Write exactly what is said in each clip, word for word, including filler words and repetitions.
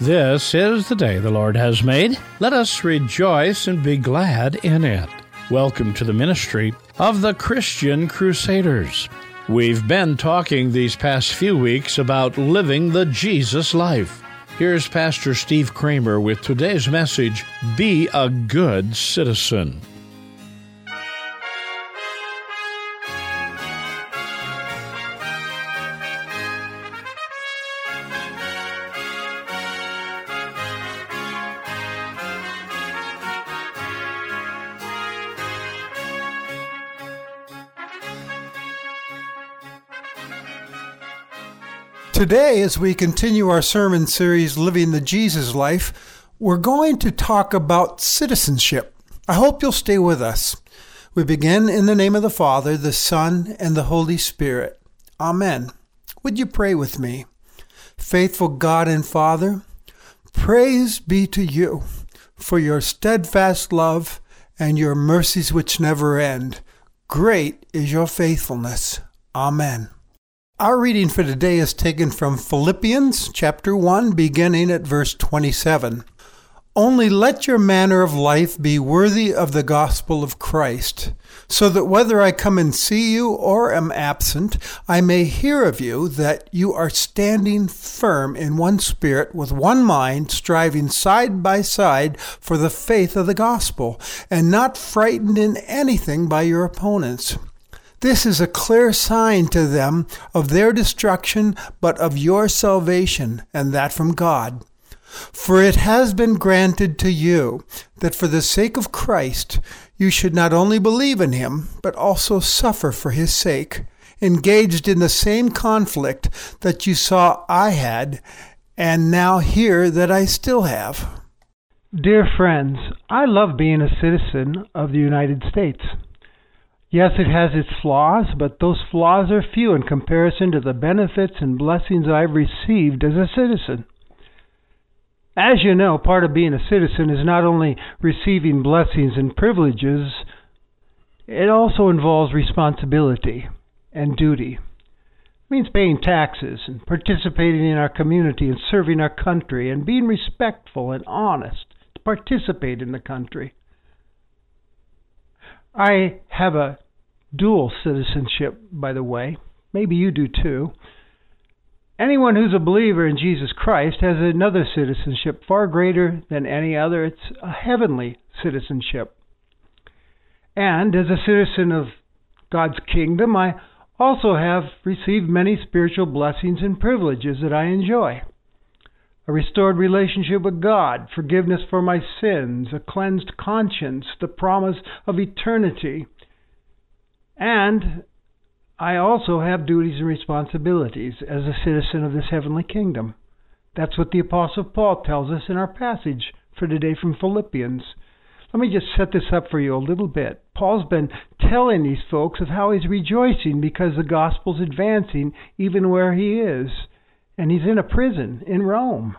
This is the day the Lord has made. Let us rejoice and be glad in it. Welcome to the ministry of the Christian Crusaders. We've been talking these past few weeks about living the Jesus life. Here's Pastor Steve Kramer with today's message, Be a Good Citizen. Today, as we continue our sermon series, Living the Jesus Life, we're going to talk about citizenship. I hope you'll stay with us. We begin in the name of the Father, the Son, and the Holy Spirit. Amen. Would you pray with me? Faithful God and Father, praise be to you for your steadfast love and your mercies which never end. Great is your faithfulness. Amen. Our reading for today is taken from Philippians chapter one, beginning at verse twenty-seven. Only let your manner of life be worthy of the gospel of Christ, so that whether I come and see you or am absent, I may hear of you that you are standing firm in one spirit, with one mind, striving side by side for the faith of the gospel, and not frightened in anything by your opponents. This is a clear sign to them of their destruction, but of your salvation, and that from God. For it has been granted to you that for the sake of Christ you should not only believe in him, but also suffer for his sake, engaged in the same conflict that you saw I had, and now hear that I still have. Dear friends, I love being a citizen of the United States. Yes, it has its flaws, but those flaws are few in comparison to the benefits and blessings I've received as a citizen. As you know, part of being a citizen is not only receiving blessings and privileges, it also involves responsibility and duty. It means paying taxes and participating in our community and serving our country and being respectful and honest to participate in the country. I have a dual citizenship, by the way. Maybe you do too. Anyone who's a believer in Jesus Christ has another citizenship far greater than any other. It's a heavenly citizenship. And as a citizen of God's kingdom, I also have received many spiritual blessings and privileges that I enjoy. A restored relationship with God, forgiveness for my sins, a cleansed conscience, the promise of eternity. And I also have duties and responsibilities as a citizen of this heavenly kingdom. That's what the Apostle Paul tells us in our passage for today from Philippians. Let me just set this up for you a little bit. Paul's been telling these folks of how he's rejoicing because the gospel's advancing even where he is. And he's in a prison in Rome.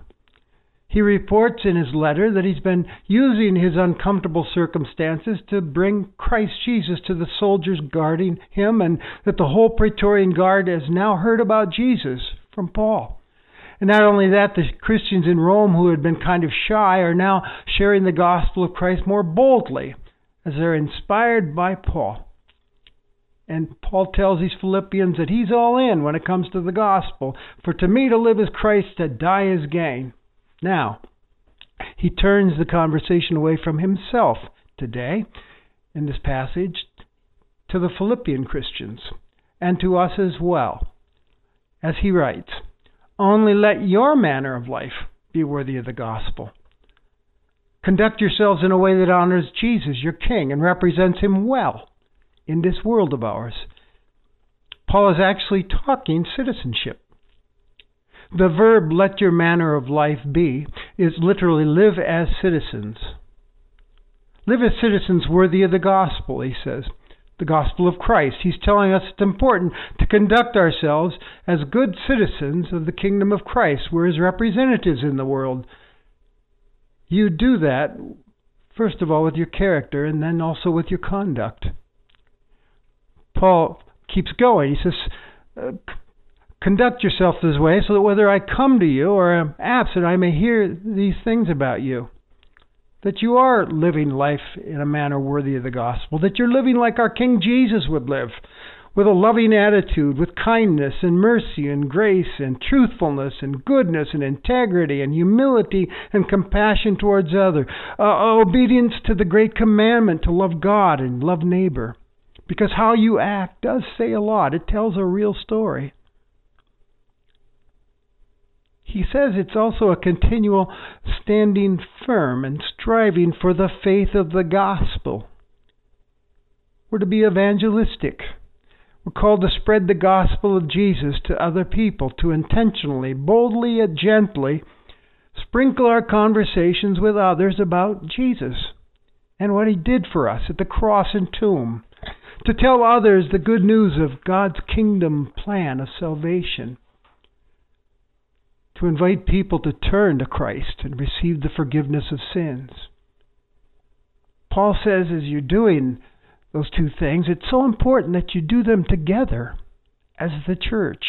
He reports in his letter that he's been using his uncomfortable circumstances to bring Christ Jesus to the soldiers guarding him, and that the whole Praetorian Guard has now heard about Jesus from Paul. And not only that, the Christians in Rome who had been kind of shy are now sharing the gospel of Christ more boldly as they're inspired by Paul. And Paul tells these Philippians that he's all in when it comes to the gospel. For to me to live is Christ, to die is gain. Now, he turns the conversation away from himself today in this passage to the Philippian Christians and to us as well. As he writes, only let your manner of life be worthy of the gospel. Conduct yourselves in a way that honors Jesus, your King, and represents him well in this world of ours. Paul is actually talking citizenship. The verb, let your manner of life be, is literally live as citizens. Live as citizens worthy of the gospel, he says. The gospel of Christ. He's telling us it's important to conduct ourselves as good citizens of the kingdom of Christ. We're his representatives in the world. You do that, first of all, with your character and then also with your conduct. Paul keeps going. He says, Conduct yourself this way so that whether I come to you or am absent, I may hear these things about you. That you are living life in a manner worthy of the gospel. That you're living like our King Jesus would live, with a loving attitude, with kindness and mercy and grace and truthfulness and goodness and integrity and humility and compassion towards others. Uh, obedience to the great commandment to love God and love neighbor. Because how you act does say a lot. It tells a real story. He says it's also a continual standing firm and striving for the faith of the gospel. We're to be evangelistic. We're called to spread the gospel of Jesus to other people, to intentionally, boldly, and gently sprinkle our conversations with others about Jesus and what he did for us at the cross and tomb, to tell others the good news of God's kingdom plan of salvation. To invite people to turn to Christ and receive the forgiveness of sins. Paul says as you're doing those two things, it's so important that you do them together as the church.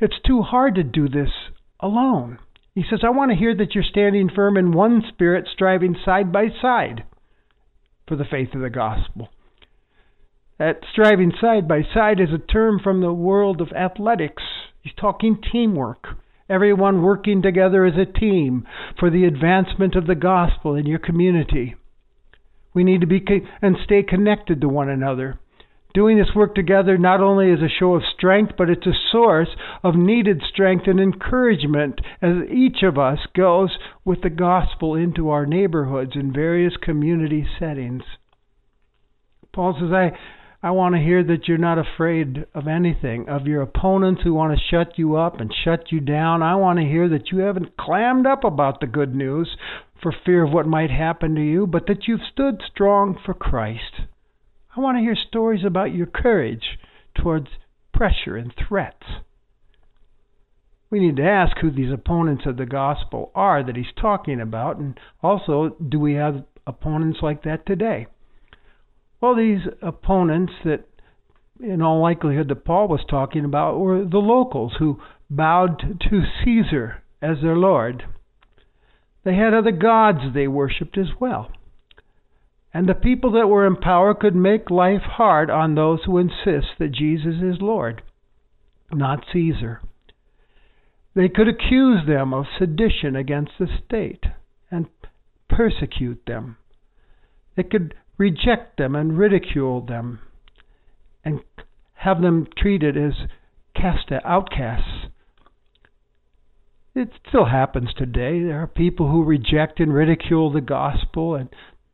It's too hard to do this alone. He says, I want to hear that you're standing firm in one spirit, striving side by side for the faith of the gospel. That striving side by side is a term from the world of athletics. He's talking teamwork. Everyone working together as a team for the advancement of the gospel in your community. We need to be co- and stay connected to one another. Doing this work together not only is a show of strength, but it's a source of needed strength and encouragement as each of us goes with the gospel into our neighborhoods and various community settings. Paul says, I, I want to hear that you're not afraid of anything, of your opponents who want to shut you up and shut you down. I want to hear that you haven't clammed up about the good news for fear of what might happen to you, but that you've stood strong for Christ. I want to hear stories about your courage towards pressure and threats. We need to ask who these opponents of the gospel are that he's talking about, and also, do we have opponents like that today? Well, these opponents that, in all likelihood, that Paul was talking about were the locals who bowed to Caesar as their lord. They had other gods they worshipped as well. And the people that were in power could make life hard on those who insist that Jesus is Lord, not Caesar. They could accuse them of sedition against the state and persecute them. They could reject them and ridicule them and have them treated as cast outcasts. It still happens today. There are people who reject and ridicule the gospel and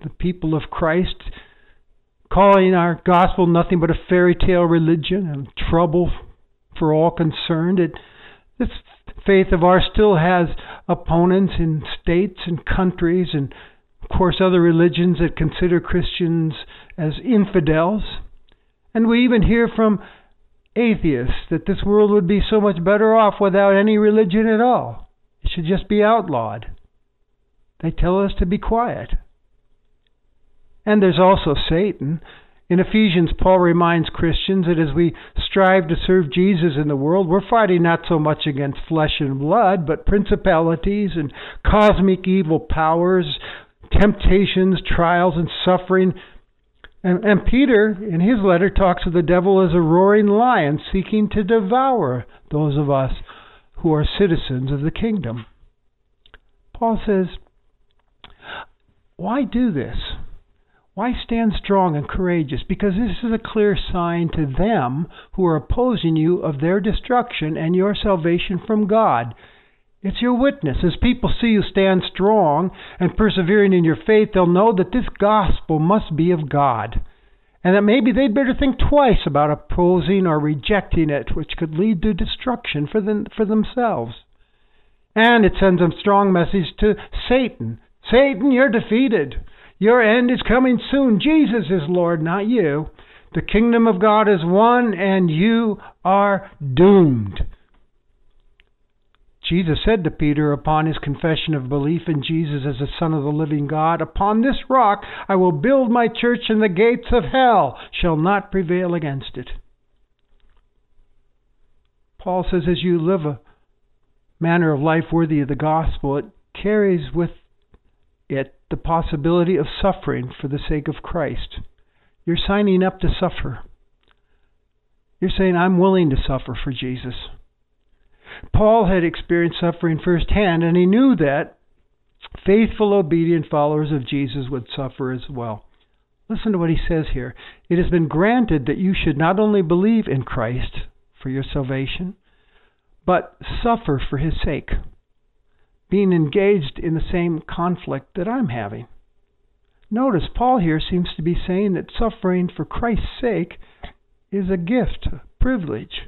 the people of Christ, calling our gospel nothing but a fairy tale religion and trouble for all concerned. It, this faith of ours still has opponents in states and countries and, of course, other religions that consider Christians as infidels. And we even hear from atheists that this world would be so much better off without any religion at all. It should just be outlawed. They tell us to be quiet. And there's also Satan. In Ephesians, Paul reminds Christians that as we strive to serve Jesus in the world, we're fighting not so much against flesh and blood, but principalities and cosmic evil powers, temptations, trials, and suffering. And, and Peter, in his letter, talks of the devil as a roaring lion seeking to devour those of us who are citizens of the kingdom. Paul says, why do this? Why stand strong and courageous? Because this is a clear sign to them who are opposing you of their destruction and your salvation from God. It's your witness. As people see you stand strong and persevering in your faith, they'll know that this gospel must be of God, and that maybe they'd better think twice about opposing or rejecting it, which could lead to destruction for them, for themselves. And it sends a strong message to Satan. Satan, you're defeated. Your end is coming soon. Jesus is Lord, not you. The kingdom of God is won, and you are doomed. Jesus said to Peter upon his confession of belief in Jesus as the Son of the living God, upon this rock I will build my church, and the gates of hell shall not prevail against it. Paul says, as you live a manner of life worthy of the gospel, it carries with it the possibility of suffering for the sake of Christ. You're signing up to suffer. You're saying, I'm willing to suffer for Jesus. Paul had experienced suffering firsthand, and he knew that faithful, obedient followers of Jesus would suffer as well. Listen to what he says here. It has been granted that you should not only believe in Christ for your salvation, but suffer for his sake, being engaged in the same conflict that I'm having. Notice, Paul here seems to be saying that suffering for Christ's sake is a gift, a privilege.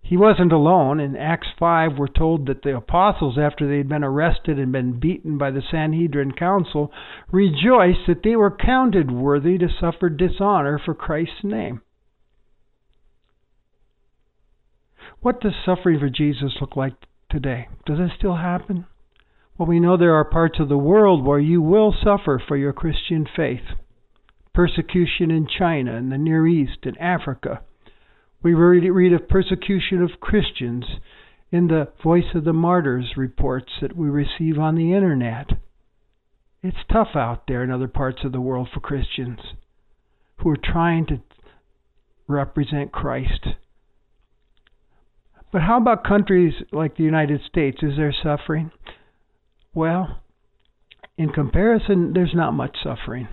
He wasn't alone. In Acts five, we're told that the apostles, after they'd been arrested and been beaten by the Sanhedrin council, rejoiced that they were counted worthy to suffer dishonor for Christ's name. What does suffering for Jesus look like today? Does it still happen? Well, we know there are parts of the world where you will suffer for your Christian faith. Persecution in China, in the Near East, in Africa. We read of persecution of Christians in the Voice of the Martyrs reports that we receive on the internet. It's tough out there in other parts of the world for Christians who are trying to represent Christ. But how about countries like the United States? Is there suffering? Well, in comparison, there's not much suffering.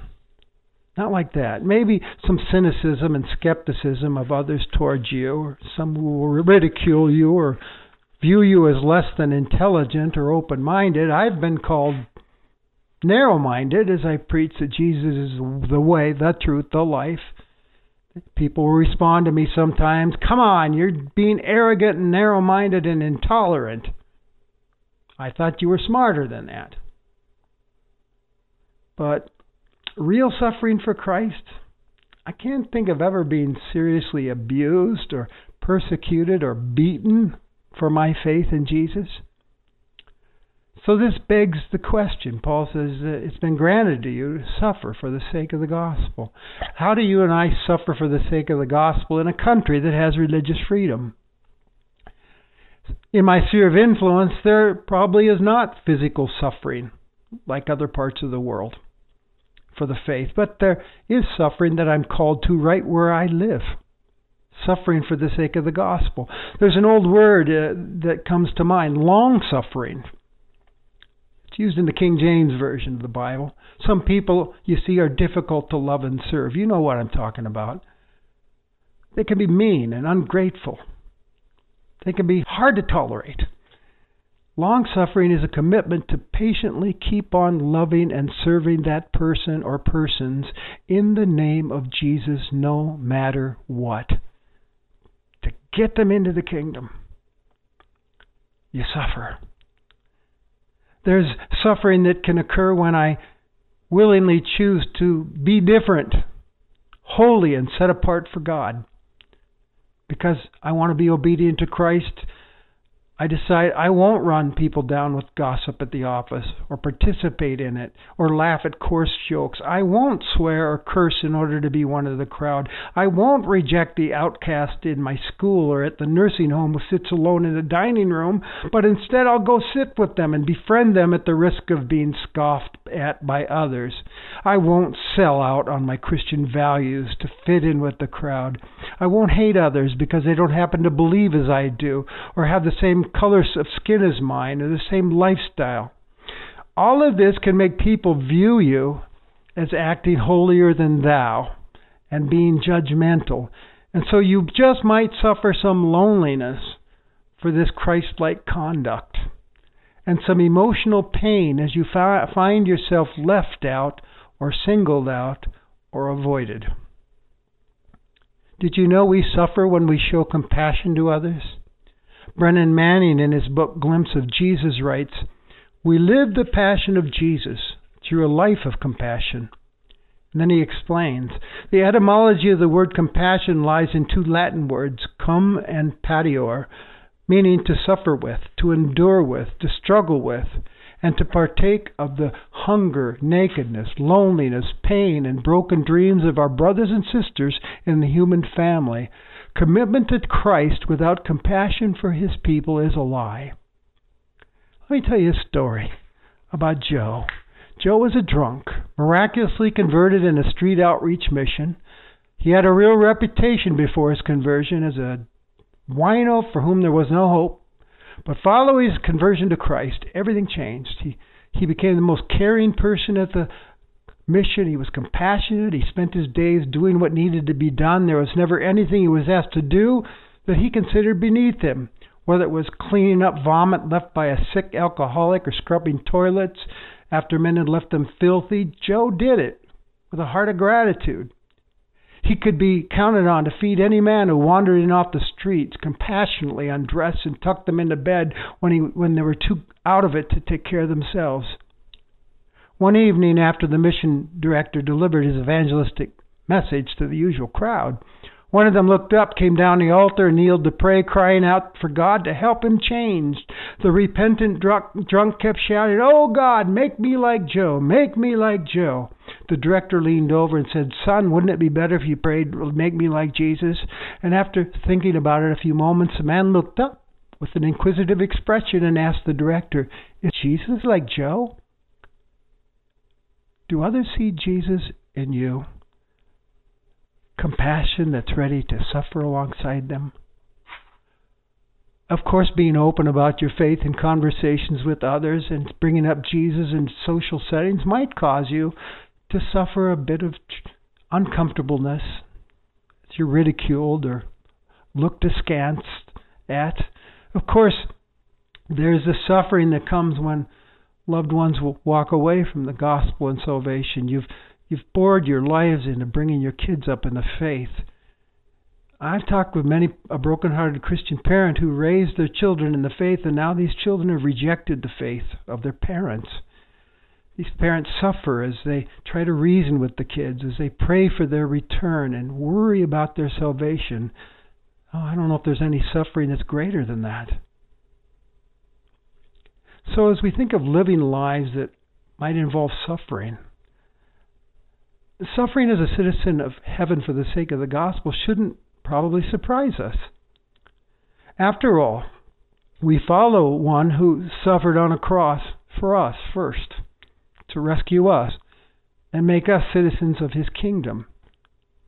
Not like that. Maybe some cynicism and skepticism of others towards you, or some who will ridicule you or view you as less than intelligent or open-minded. I've been called narrow-minded as I preach that Jesus is the way, the truth, the life. People will respond to me sometimes, come on, you're being arrogant and narrow-minded and intolerant. I thought you were smarter than that. But real suffering for Christ? I can't think of ever being seriously abused or persecuted or beaten for my faith in Jesus. So this begs the question. Paul says, it's been granted to you to suffer for the sake of the gospel. How do you and I suffer for the sake of the gospel in a country that has religious freedom? In my sphere of influence, there probably is not physical suffering like other parts of the world for the faith, but there is suffering that I'm called to right where I live. Suffering for the sake of the gospel. There's an old word uh, that comes to mind, long-suffering. It's used in the King James Version of the Bible. Some people, you see, are difficult to love and serve. You know what I'm talking about. They can be mean and ungrateful. They can be hard to tolerate. Long-suffering is a commitment to patiently keep on loving and serving that person or persons in the name of Jesus no matter what, to get them into the kingdom. You suffer. There's suffering that can occur when I willingly choose to be different, holy and set apart for God. Because I want to be obedient to Christ, I decide I won't run people down with gossip at the office or participate in it or laugh at coarse jokes. I won't swear or curse in order to be one of the crowd. I won't reject the outcast in my school or at the nursing home who sits alone in the dining room, but instead I'll go sit with them and befriend them at the risk of being scoffed at by others. I won't sell out on my Christian values to fit in with the crowd. I won't hate others because they don't happen to believe as I do or have the same colors of skin as mine, or the same lifestyle. All of this can make people view you as acting holier than thou and being judgmental. And so you just might suffer some loneliness for this Christ-like conduct and some emotional pain as you fi- find yourself left out or singled out or avoided. Did you know we suffer when we show compassion to others? Brennan Manning, in his book Glimpse of Jesus, writes, "We live the passion of Jesus through a life of compassion." And then he explains, "The etymology of the word compassion lies in two Latin words, cum and patior, meaning to suffer with, to endure with, to struggle with, and to partake of the hunger, nakedness, loneliness, pain, and broken dreams of our brothers and sisters in the human family. commitment to Christ without compassion for his people is a lie. Let me tell you a story about Joe. Joe was a drunk, miraculously converted in a street outreach mission. He had a real reputation before his conversion as a wino for whom there was no hope. But following his conversion to Christ, everything changed. He, he became the most caring person at the mission. He was compassionate. He spent his days doing what needed to be done. There was never anything he was asked to do that he considered beneath him, whether it was cleaning up vomit left by a sick alcoholic or scrubbing toilets after men had left them filthy. Joe did it with a heart of gratitude. He could be counted on to feed any man who wandered in off the streets, compassionately undress and tuck them into bed when he when they were too out of it to take care of themselves. One evening after the mission director delivered his evangelistic message to the usual crowd, one of them looked up, came down the altar, and kneeled to pray, crying out for God to help him change. The repentant drunk, drunk kept shouting, "Oh, God, make me like Joe, make me like Joe." The director leaned over and said, "Son, wouldn't it be better if you prayed, make me like Jesus?" And after thinking about it a few moments, the man looked up with an inquisitive expression and asked the director, "Is Jesus like Joe? Do others see Jesus in you? Compassion that's ready to suffer alongside them?" Of course, being open about your faith in conversations with others and bringing up Jesus in social settings might cause you to suffer a bit of uncomfortableness if you're ridiculed or looked askance at. Of course, there's the suffering that comes when loved ones will walk away from the gospel and salvation. You've You've poured your lives into bringing your kids up in the faith. I've talked with many a broken-hearted Christian parent who raised their children in the faith, and now these children have rejected the faith of their parents. These parents suffer as they try to reason with the kids, as they pray for their return and worry about their salvation. Oh, I don't know if there's any suffering that's greater than that. So as we think of living lives that might involve suffering, suffering as a citizen of heaven for the sake of the gospel shouldn't probably surprise us. After all, we follow one who suffered on a cross for us first, to rescue us and make us citizens of his kingdom,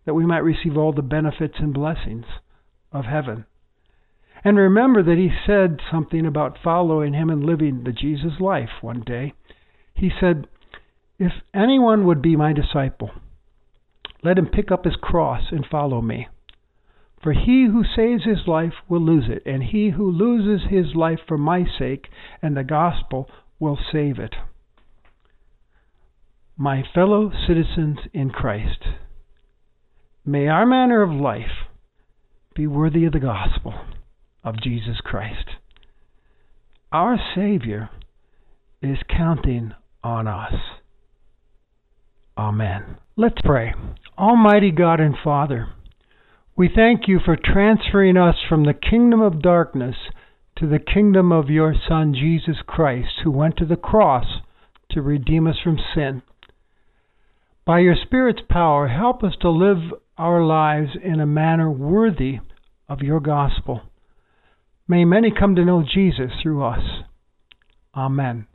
that we might receive all the benefits and blessings of heaven. And remember that he said something about following him and living the Jesus life one day. He said, "If anyone would be my disciple, let him pick up his cross and follow me. For he who saves his life will lose it, and he who loses his life for my sake and the gospel will save it." My fellow citizens in Christ, may our manner of life be worthy of the gospel of Jesus Christ. Our Savior is counting on us. Amen. Let's pray. Almighty God and Father, we thank you for transferring us from the kingdom of darkness to the kingdom of your Son, Jesus Christ, who went to the cross to redeem us from sin. By your Spirit's power, help us to live our lives in a manner worthy of your gospel. May many come to know Jesus through us. Amen.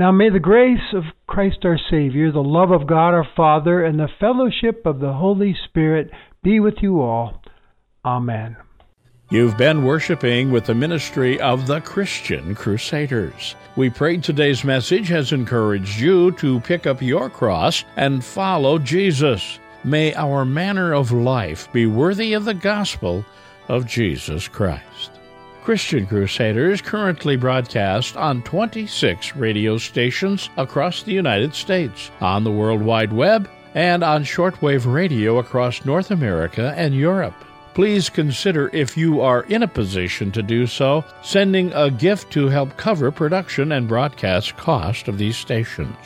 Now may the grace of Christ our Savior, the love of God our Father, and the fellowship of the Holy Spirit be with you all. Amen. You've been worshiping with the ministry of the Christian Crusaders. We pray today's message has encouraged you to pick up your cross and follow Jesus. May our manner of life be worthy of the gospel of Jesus Christ. Christian Crusaders currently broadcast on twenty-six radio stations across the United States, on the World Wide Web, and on shortwave radio across North America and Europe. Please consider, if you are in a position to do so, sending a gift to help cover production and broadcast cost of these stations.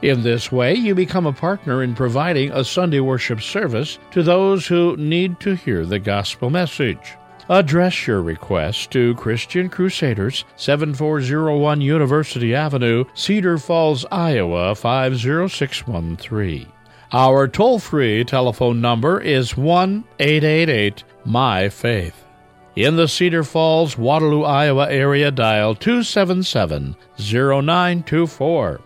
In this way, you become a partner in providing a Sunday worship service to those who need to hear the gospel message. Address your request to Christian Crusaders, seven four zero one University Avenue, Cedar Falls, Iowa, five oh six one three. Our toll-free telephone number is one eight eight eight my faith. In the Cedar Falls, Waterloo, Iowa area, dial two seven seven, zero nine two four.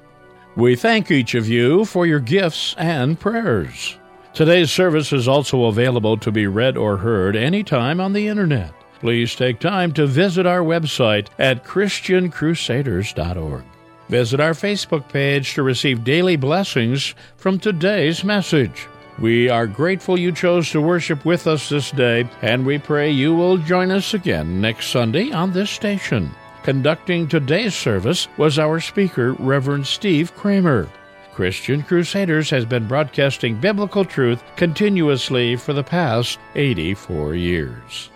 We thank each of you for your gifts and prayers. Today's service is also available to be read or heard anytime on the internet. Please take time to visit our website at Christian Crusaders dot org. Visit our Facebook page to receive daily blessings from today's message. We are grateful you chose to worship with us this day, and we pray you will join us again next Sunday on this station. Conducting today's service was our speaker, Reverend Steve Kramer. Christian Crusaders has been broadcasting biblical truth continuously for the past eighty-four years.